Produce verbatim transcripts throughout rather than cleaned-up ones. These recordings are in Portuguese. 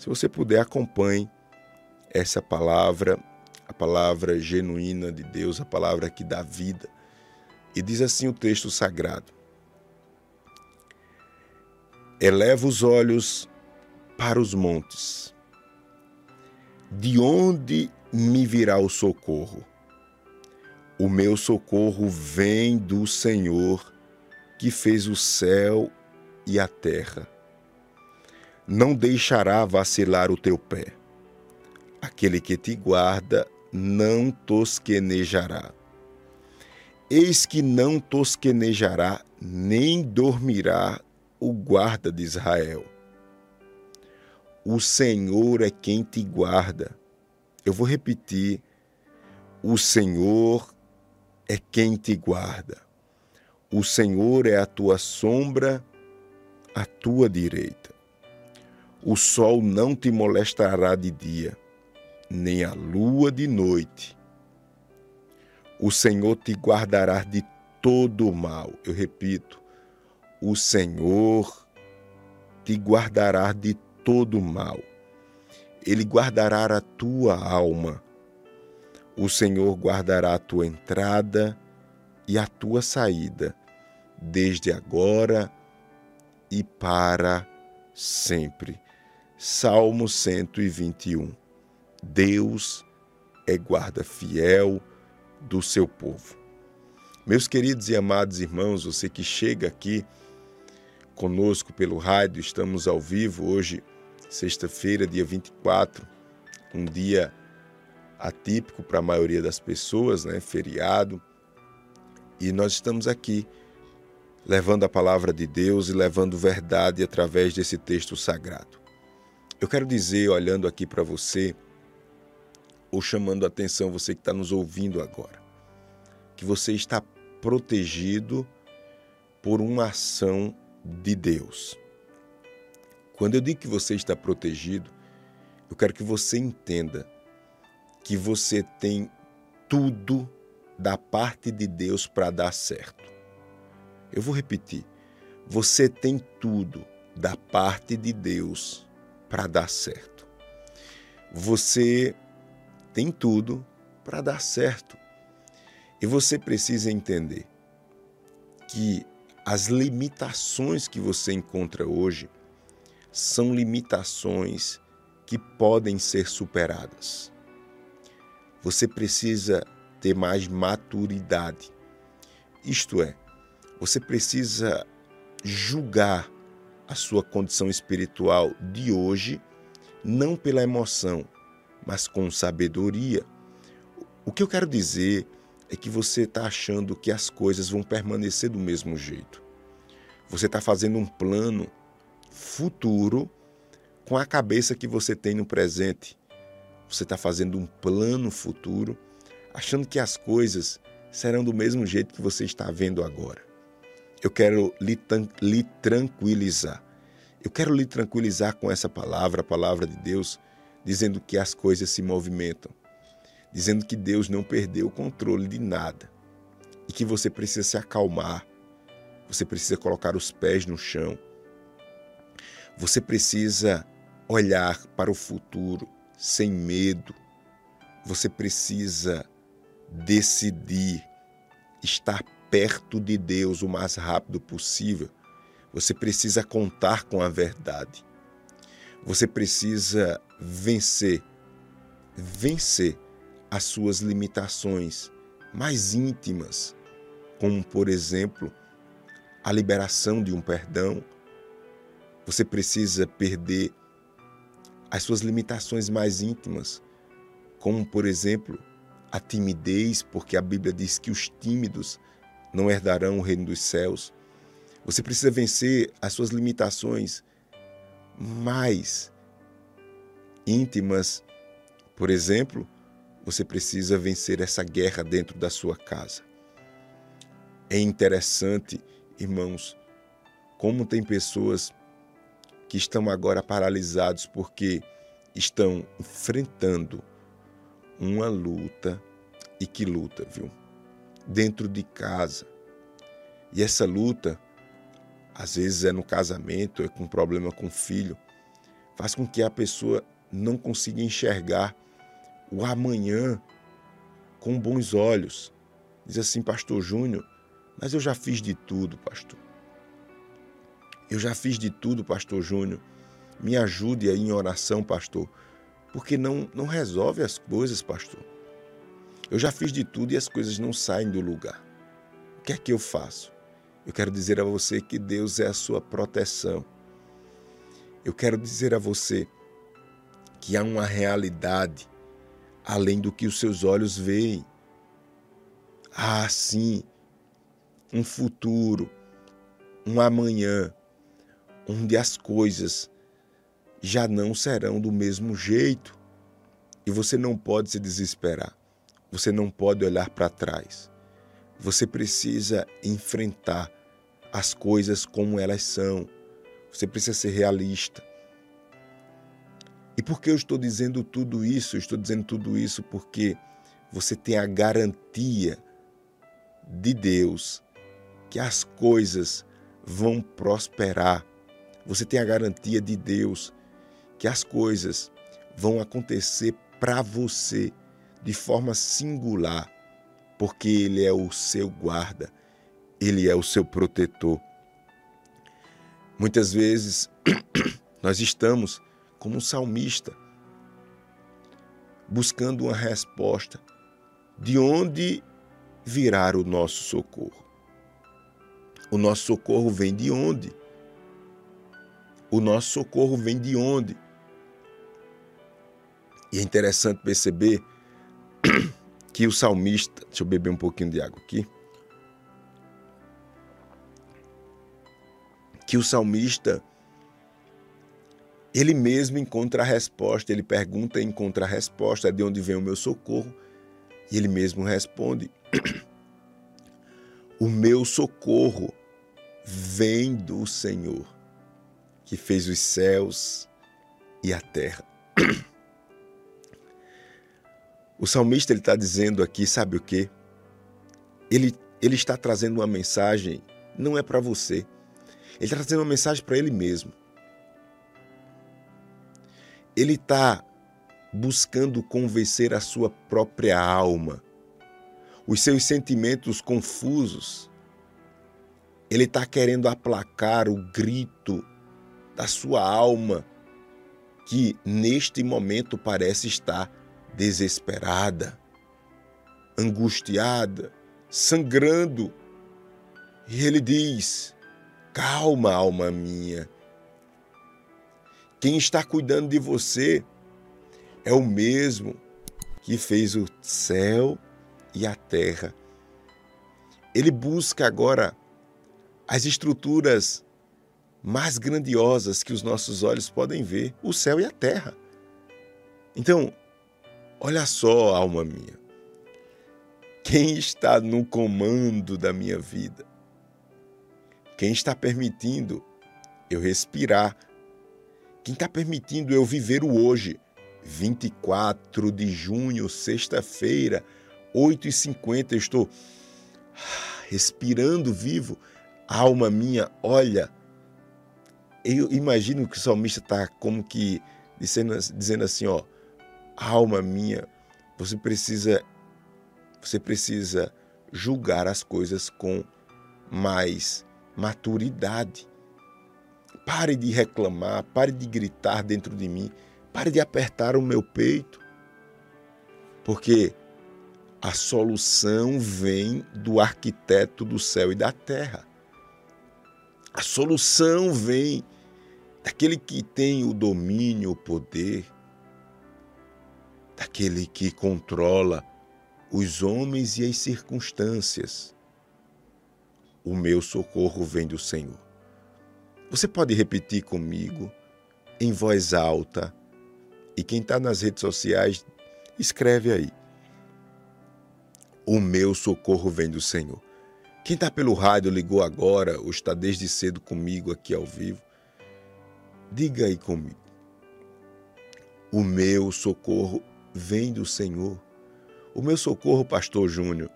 Se você puder, acompanhe essa palavra, a palavra genuína de Deus, a palavra que dá vida. E diz assim o texto sagrado: eleva os olhos para os montes. De onde me virá o socorro? O meu socorro vem do Senhor, que fez o céu e a terra. Não deixará vacilar o teu pé. Aquele que te guarda não tosquenejará. Eis que não tosquenejará, nem dormirá o guarda de Israel. O Senhor é quem te guarda. Eu vou repetir. O Senhor é quem te guarda. O Senhor é a tua sombra, à tua direita. O sol não te molestará de dia, nem a lua de noite. O Senhor te guardará de todo o mal. Eu repito. O Senhor te guardará de todo mal. Ele guardará a tua alma. O Senhor guardará a tua entrada e a tua saída, desde agora e para sempre. Salmo cento e vinte e um. Deus é guarda fiel do seu povo. Meus queridos e amados irmãos, você que chega aqui conosco pelo rádio, estamos ao vivo hoje, sexta-feira, dia vinte e quatro, um dia atípico para a maioria das pessoas, né? Feriado, e nós estamos aqui levando a palavra de Deus e levando verdade através desse texto sagrado. Eu quero dizer, olhando aqui para você, ou chamando a atenção, você que está nos ouvindo agora, que você está protegido por uma ação de Deus. Quando eu digo que você está protegido, eu quero que você entenda que você tem tudo da parte de Deus para dar certo. Eu vou repetir. Você tem tudo da parte de Deus para dar certo. Você tem tudo para dar certo. E você precisa entender que as limitações que você encontra hoje são limitações que podem ser superadas. Você precisa ter mais maturidade. Isto é, você precisa julgar a sua condição espiritual de hoje, não pela emoção, mas com sabedoria. O que eu quero dizer é que você está achando que as coisas vão permanecer do mesmo jeito. Você está fazendo um plano futuro com a cabeça que você tem no presente. Você está fazendo um plano futuro achando que as coisas serão do mesmo jeito que você está vendo agora. Eu quero lhe, lhe tranquilizar. Eu quero lhe tranquilizar com essa palavra, a palavra de Deus, dizendo que as coisas se movimentam, dizendo que Deus não perdeu o controle de nada e que você precisa se acalmar, você precisa colocar os pés no chão, você precisa olhar para o futuro sem medo, você precisa decidir estar perto de Deus o mais rápido possível, você precisa contar com a verdade, você precisa vencer, vencer, as suas limitações mais íntimas, como, por exemplo, a liberação de um perdão. Você precisa perder as suas limitações mais íntimas, como, por exemplo, a timidez, porque a Bíblia diz que os tímidos não herdarão o reino dos céus. Você precisa vencer as suas limitações mais íntimas, por exemplo, você precisa vencer essa guerra dentro da sua casa. É interessante, irmãos, como tem pessoas que estão agora paralisadas porque estão enfrentando uma luta, e que luta, viu? Dentro de casa. E essa luta, às vezes é no casamento, é com problema com o filho. faz com que a pessoa não consiga enxergar o amanhã com bons olhos. Diz assim, pastor Júnior, mas eu já fiz de tudo, pastor. Eu já fiz de tudo, pastor Júnior. Me ajude aí em oração, pastor, porque não, não resolve as coisas, pastor. Eu já fiz de tudo e as coisas não saem do lugar. O que é que eu faço? Eu quero dizer a você que Deus é a sua proteção. Eu quero dizer a você que há uma realidade além do que os seus olhos veem. Há, sim, um futuro, um amanhã, onde as coisas já não serão do mesmo jeito. E você não pode se desesperar. Você não pode olhar para trás. Você precisa enfrentar as coisas como elas são. Você precisa ser realista. E por que eu estou dizendo tudo isso? Eu estou dizendo tudo isso porque você tem a garantia de Deus que as coisas vão prosperar. Você tem a garantia de Deus que as coisas vão acontecer para você de forma singular, porque Ele é o seu guarda, Ele é o seu protetor. Muitas vezes nós estamos, como um salmista, buscando uma resposta de onde virá o nosso socorro. O nosso socorro vem de onde? O nosso socorro vem de onde? E é interessante perceber que o salmista... Deixa eu beber um pouquinho de água aqui. Que o salmista, ele mesmo encontra a resposta, ele pergunta e encontra a resposta, de onde vem o meu socorro, e ele mesmo responde, o meu socorro vem do Senhor, que fez os céus e a terra. O salmista está dizendo aqui, sabe o quê? Ele, ele está trazendo uma mensagem, não é para você. Ele está trazendo uma mensagem para ele mesmo. Ele está buscando convencer a sua própria alma, os seus sentimentos confusos. Ele está querendo aplacar o grito da sua alma, que neste momento parece estar desesperada, angustiada, sangrando. E ele diz... Calma, alma minha. Quem está cuidando de você é o mesmo que fez o céu e a terra. Ele busca agora as estruturas mais grandiosas que os nossos olhos podem ver, o céu e a terra. Então, olha só, alma minha. Quem está no comando da minha vida? Quem está permitindo eu respirar? Quem está permitindo eu viver o hoje? vinte e quatro de junho, sexta-feira, oito e cinquenta, eu estou respirando vivo. Alma minha, olha, eu imagino que o salmista está como que dizendo, dizendo assim, ó, alma minha, você precisa, você precisa julgar as coisas com mais maturidade. Pare de reclamar, pare de gritar dentro de mim, pare de apertar o meu peito, porque a solução vem do arquiteto do céu e da terra. A solução vem daquele que tem o domínio, o poder, daquele que controla os homens e as circunstâncias. O meu socorro vem do Senhor. Você pode repetir comigo, em voz alta, e quem está nas redes sociais, escreve aí. O meu socorro vem do Senhor. Quem está pelo rádio, ligou agora, ou está desde cedo comigo aqui ao vivo, diga aí comigo. O meu socorro vem do Senhor. O meu socorro, pastor Júnior,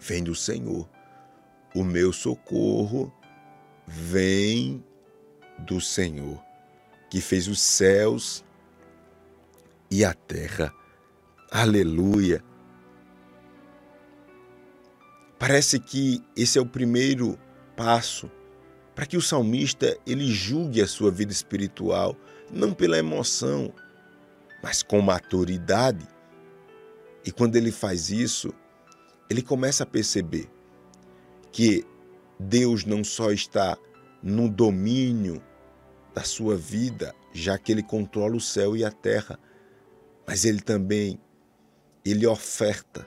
vem do Senhor. O meu socorro vem do Senhor. que fez os céus e a terra. Aleluia! Parece que esse é o primeiro passo para que o salmista ele julgue a sua vida espiritual, não pela emoção, mas com maturidade. E quando ele faz isso, ele começa a perceber que Deus não só está no domínio da sua vida, já que ele controla o céu e a terra, mas ele também ele oferta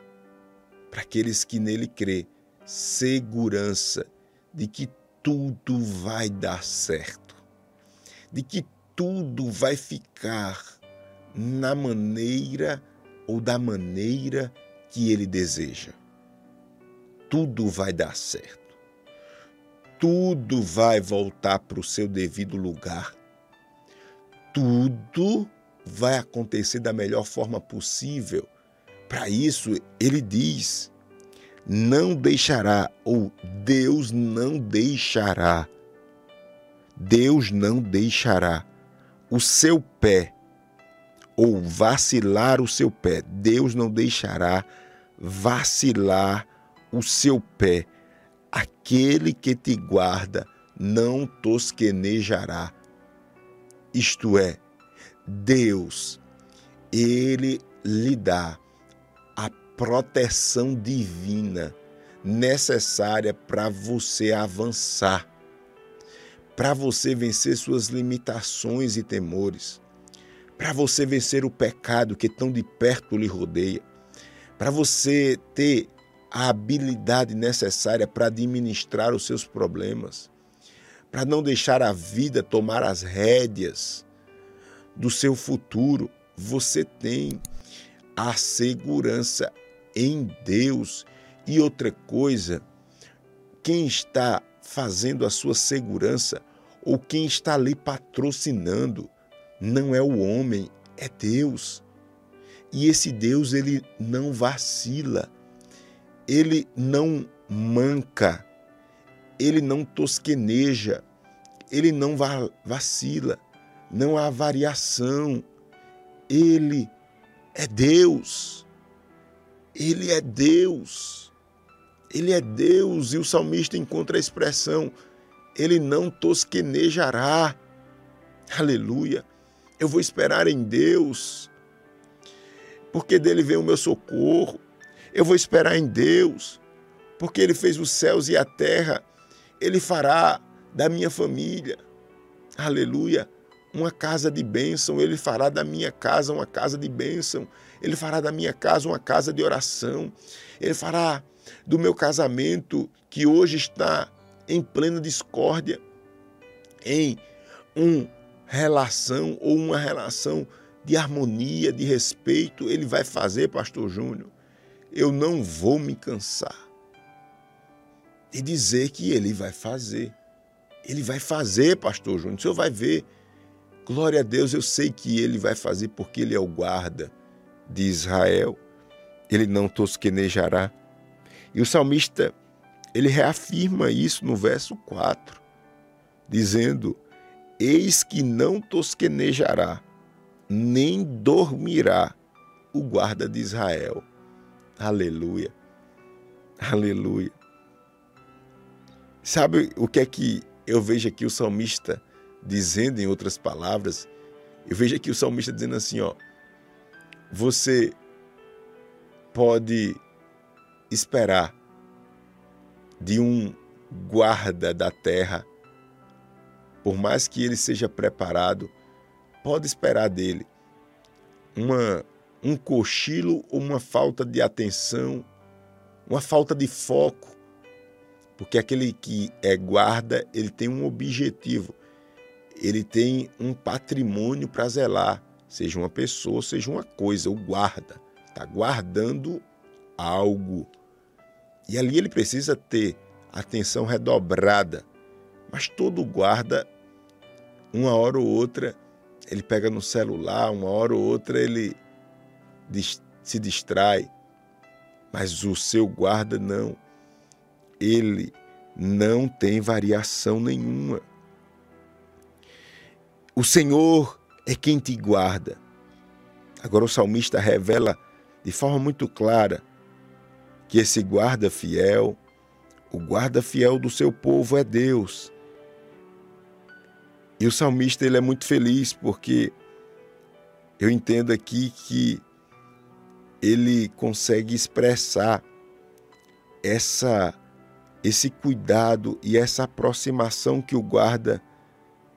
para aqueles que nele crê segurança de que tudo vai dar certo, de que tudo vai ficar na maneira ou da maneira que ele deseja. Tudo vai dar certo. Tudo vai voltar para o seu devido lugar. Tudo vai acontecer da melhor forma possível. Para isso, ele diz, não deixará, ou Deus não deixará. Deus não deixará o seu pé, ou vacilar o seu pé. Deus não deixará vacilar o seu pé. Aquele que te guarda não tosquenejará. Isto é, Deus, ele lhe dá a proteção divina necessária para você avançar, para você vencer suas limitações e temores, para você vencer o pecado que tão de perto lhe rodeia, para você ter a habilidade necessária para administrar os seus problemas, para não deixar a vida tomar as rédeas do seu futuro. Você tem a segurança em Deus. E outra coisa, quem está fazendo a sua segurança ou quem está lhe patrocinando não é o homem, é Deus. E esse Deus, ele não vacila. Ele não manca, ele não tosqueneja, ele não vacila, não há variação. Ele é Deus, ele é Deus, ele é Deus. E o salmista encontra a expressão, ele não tosquenejará. Aleluia, eu vou esperar em Deus, porque dele vem o meu socorro. Eu vou esperar em Deus, porque ele fez os céus e a terra. Ele fará da minha família, aleluia, uma casa de bênção. Ele fará da minha casa uma casa de bênção. Ele fará da minha casa uma casa de oração. Ele fará do meu casamento, que hoje está em plena discórdia, em uma relação ou uma relação de harmonia, de respeito. Ele vai fazer, Pastor Júnior. Eu não vou me cansar de dizer que ele vai fazer. Ele vai fazer, Pastor Júnior. O senhor vai ver. Glória a Deus, eu sei que ele vai fazer, porque ele é o guarda de Israel. Ele não tosquenejará. E o salmista, ele reafirma isso no verso quatro, dizendo, eis que não tosquenejará, nem dormirá o guarda de Israel. Aleluia, aleluia. Sabe o que é que eu vejo aqui o salmista dizendo, em outras palavras? Eu vejo aqui o salmista dizendo assim, ó, você pode esperar de um guarda da terra, por mais que ele seja preparado, pode esperar dele uma... um cochilo ou uma falta de atenção, uma falta de foco, porque aquele que é guarda, ele tem um objetivo, ele tem um patrimônio para zelar, seja uma pessoa, seja uma coisa. O guarda está guardando algo e ali ele precisa ter atenção redobrada, mas todo guarda, uma hora ou outra, ele pega no celular, uma hora ou outra ele se distrai, mas o seu guarda não. Ele não tem variação nenhuma. O Senhor é quem te guarda. Agora o salmista revela de forma muito clara que esse guarda fiel, o guarda fiel do seu povo é Deus. E o salmista ele é muito feliz porque eu entendo aqui que ele consegue expressar essa, esse cuidado e essa aproximação que o guarda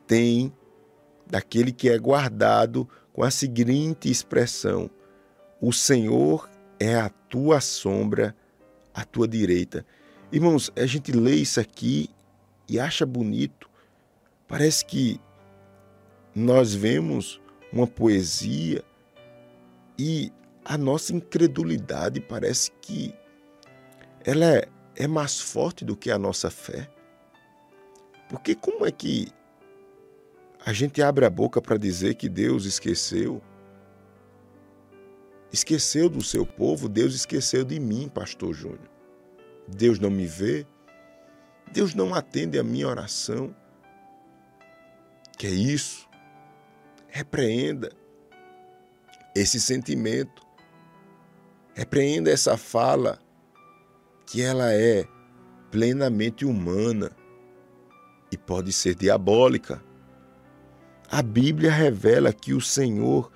tem daquele que é guardado com a seguinte expressão: o Senhor é a tua sombra, a tua direita. Irmãos, a gente lê isso aqui e acha bonito. Parece que nós vemos uma poesia e a nossa incredulidade parece que ela é, é mais forte do que a nossa fé. Porque como é que a gente abre a boca para dizer que Deus esqueceu? Esqueceu do seu povo, Deus esqueceu de mim, Pastor Júnior. Deus não me vê, Deus não atende a minha oração. Que é isso? Repreenda esse sentimento, repreenda essa fala, que ela é plenamente humana e pode ser diabólica. A Bíblia revela que o Senhor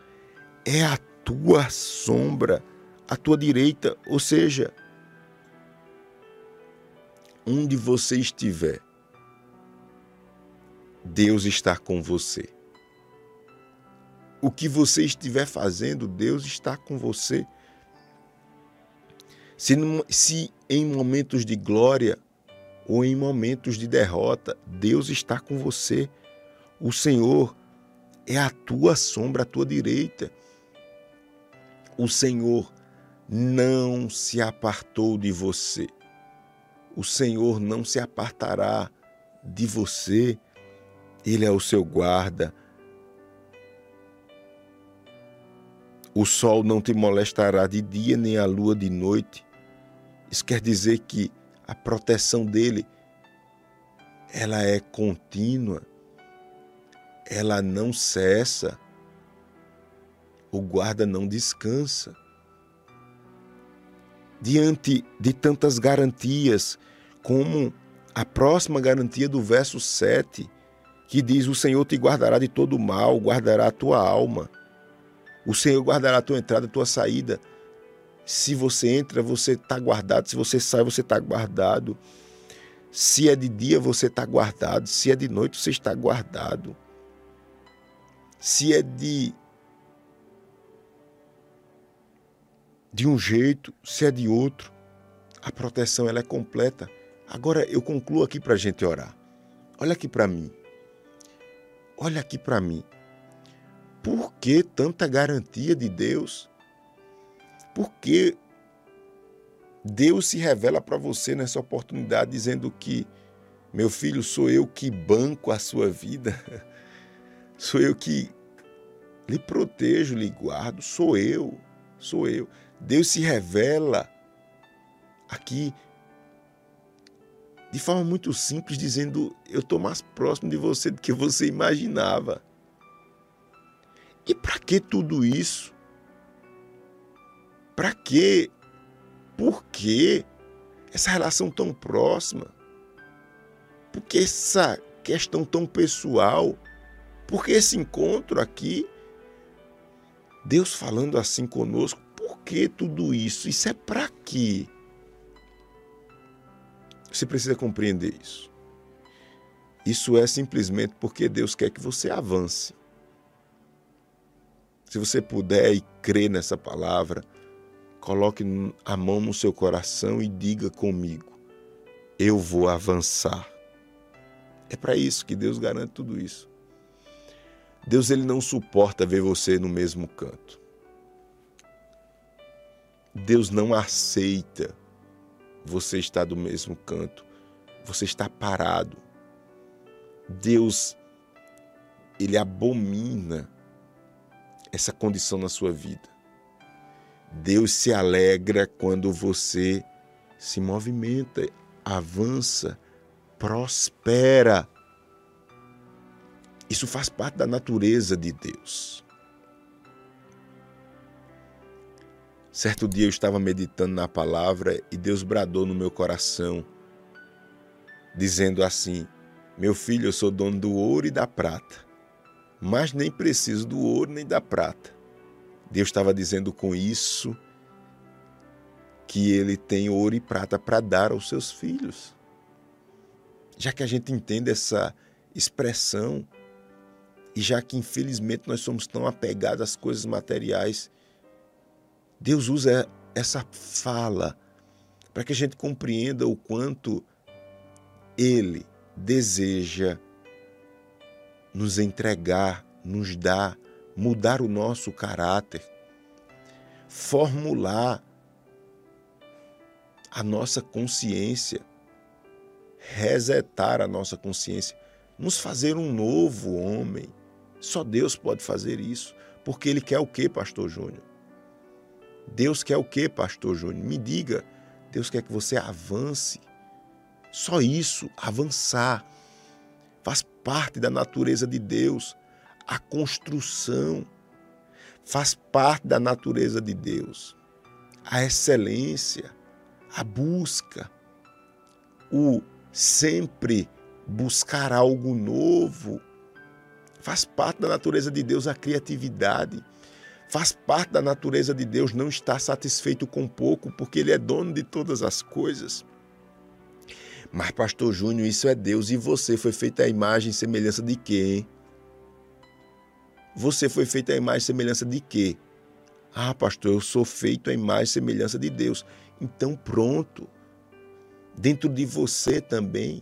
é a tua sombra, a tua direita, ou seja, onde você estiver, Deus está com você. O que você estiver fazendo, Deus está com você. Se, se em momentos de glória ou em momentos de derrota, Deus está com você. O Senhor é a tua sombra, a tua direita. O Senhor não se apartou de você. O Senhor não se apartará de você. Ele é o seu guarda. O sol não te molestará de dia, nem a lua de noite. Isso quer dizer que a proteção dele, ela é contínua. Ela não cessa. O guarda não descansa. Diante de tantas garantias, como a próxima garantia do verso sete, que diz: o Senhor te guardará de todo mal, guardará a tua alma. O Senhor guardará a tua entrada, a tua saída. Se você entra, você está guardado. Se você sai, você está guardado. Se é de dia, você está guardado. Se é de noite, você está guardado. Se é de, de um jeito, se é de outro, a proteção ela é completa. Agora eu concluo aqui para a gente orar. Olha aqui para mim. Olha aqui para mim, por que tanta garantia de Deus? Por que Deus se revela para você nessa oportunidade dizendo que, meu filho, sou eu que banco a sua vida, sou eu que lhe protejo, lhe guardo, sou eu, sou eu. Deus se revela aqui de forma muito simples, dizendo: eu estou mais próximo de você do que você imaginava. E para que tudo isso? Para que? Por que essa relação tão próxima? Por que essa questão tão pessoal? Por que esse encontro aqui? Deus falando assim conosco, por que tudo isso? Isso é para quê? Você precisa compreender isso. Isso é simplesmente porque Deus quer que você avance. Se você puder e crer nessa palavra, coloque a mão no seu coração e diga comigo: eu vou avançar. É para isso que Deus garante tudo isso. Deus ele não suporta ver você no mesmo canto. Deus não aceita você está do mesmo canto, você está parado. Deus, ele abomina essa condição na sua vida. Deus se alegra quando você se movimenta, avança, prospera. Isso faz parte da natureza de Deus. Certo dia eu estava meditando na palavra e Deus bradou no meu coração, dizendo assim: meu filho, eu sou dono do ouro e da prata, mas nem preciso do ouro nem da prata. Deus estava dizendo com isso que ele tem ouro e prata para dar aos seus filhos. Já que a gente entende essa expressão, e já que infelizmente nós somos tão apegados às coisas materiais, Deus usa essa fala para que a gente compreenda o quanto ele deseja nos entregar, nos dar, mudar o nosso caráter, formular a nossa consciência, resetar a nossa consciência, nos fazer um novo homem. Só Deus pode fazer isso, porque ele quer o quê, Pastor Júnior? Deus quer o quê, Pastor Júnior? Me diga, Deus quer que você avance. Só isso, avançar. Faz parte da natureza de Deus, a construção. Faz parte da natureza de Deus, a excelência, a busca, o sempre buscar algo novo. Faz parte da natureza de Deus a criatividade. Faz parte da natureza de Deus não estar satisfeito com pouco, porque ele é dono de todas as coisas. Mas, Pastor Júnior, isso é Deus. E você foi feita a imagem e semelhança de quê, hein? Você foi feita a imagem e semelhança de quê? Ah, pastor, eu sou feito a imagem e semelhança de Deus. Então, pronto. Dentro de você também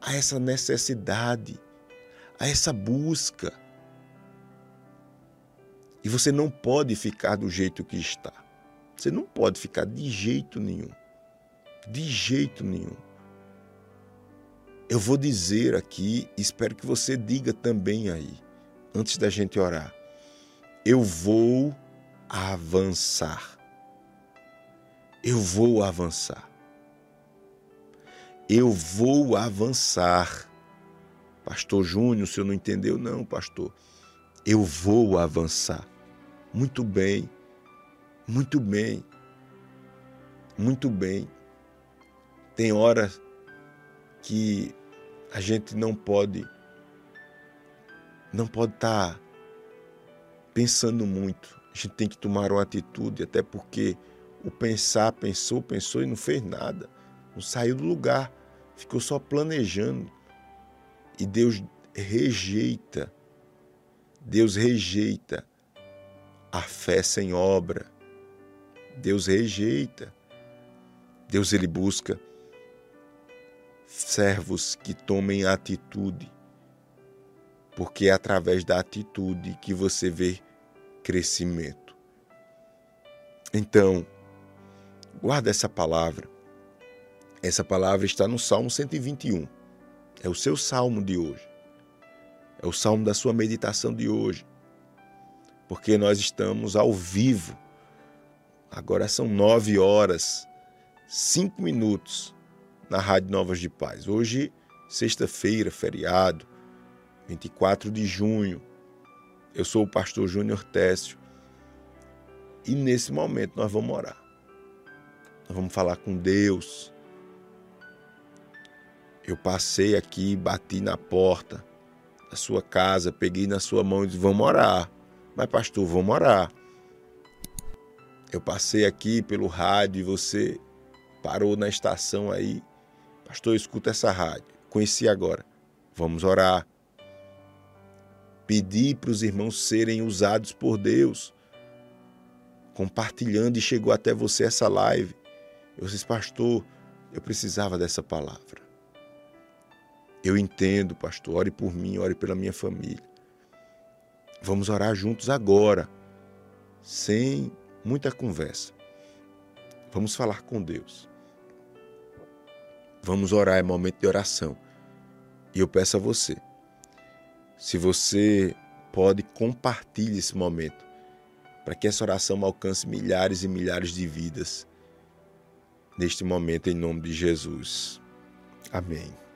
há essa necessidade, há essa busca. E você não pode ficar do jeito que está. Você não pode ficar de jeito nenhum. De jeito nenhum. Eu vou dizer aqui, espero que você diga também aí, antes da gente orar: eu vou avançar. Eu vou avançar. Eu vou avançar. Pastor Júnior, o senhor não entendeu? Não, pastor. Eu vou avançar. Muito bem. Muito bem. Muito bem. Tem horas que a gente não pode, não pode estar pensando muito. A gente tem que tomar uma atitude, até porque o pensar, pensou, pensou e não fez nada. Não saiu do lugar, ficou só planejando. E Deus rejeita, Deus rejeita a fé sem obra. Deus rejeita. Deus, ele busca servos que tomem atitude, porque é através da atitude que você vê crescimento. Então, guarda essa palavra. Essa palavra está no Salmo cento e vinte e um. É o seu salmo de hoje. É o salmo da sua meditação de hoje. Porque nós estamos ao vivo. Agora são nove horas, cinco minutos. Na Rádio Novas de Paz. Hoje, sexta-feira, feriado, vinte e quatro de junho. Eu sou o pastor Júnior Tércio. E nesse momento nós vamos orar. Nós vamos falar com Deus. Eu passei aqui, bati na porta da sua casa, peguei na sua mão e disse: vamos orar. Mas, pastor, vamos orar. Eu passei aqui pelo rádio e você parou na estação aí. Pastor, escuta essa rádio, conheci agora, vamos orar. Pedi para os irmãos serem usados por Deus, compartilhando, e chegou até você essa live. Eu disse: pastor, eu precisava dessa palavra. Eu entendo, pastor, ore por mim, ore pela minha família. Vamos orar juntos agora, sem muita conversa. Vamos falar com Deus. Vamos orar, é momento de oração. E eu peço a você, se você pode, compartilhe esse momento, para que essa oração alcance milhares e milhares de vidas neste momento, em nome de Jesus. Amém.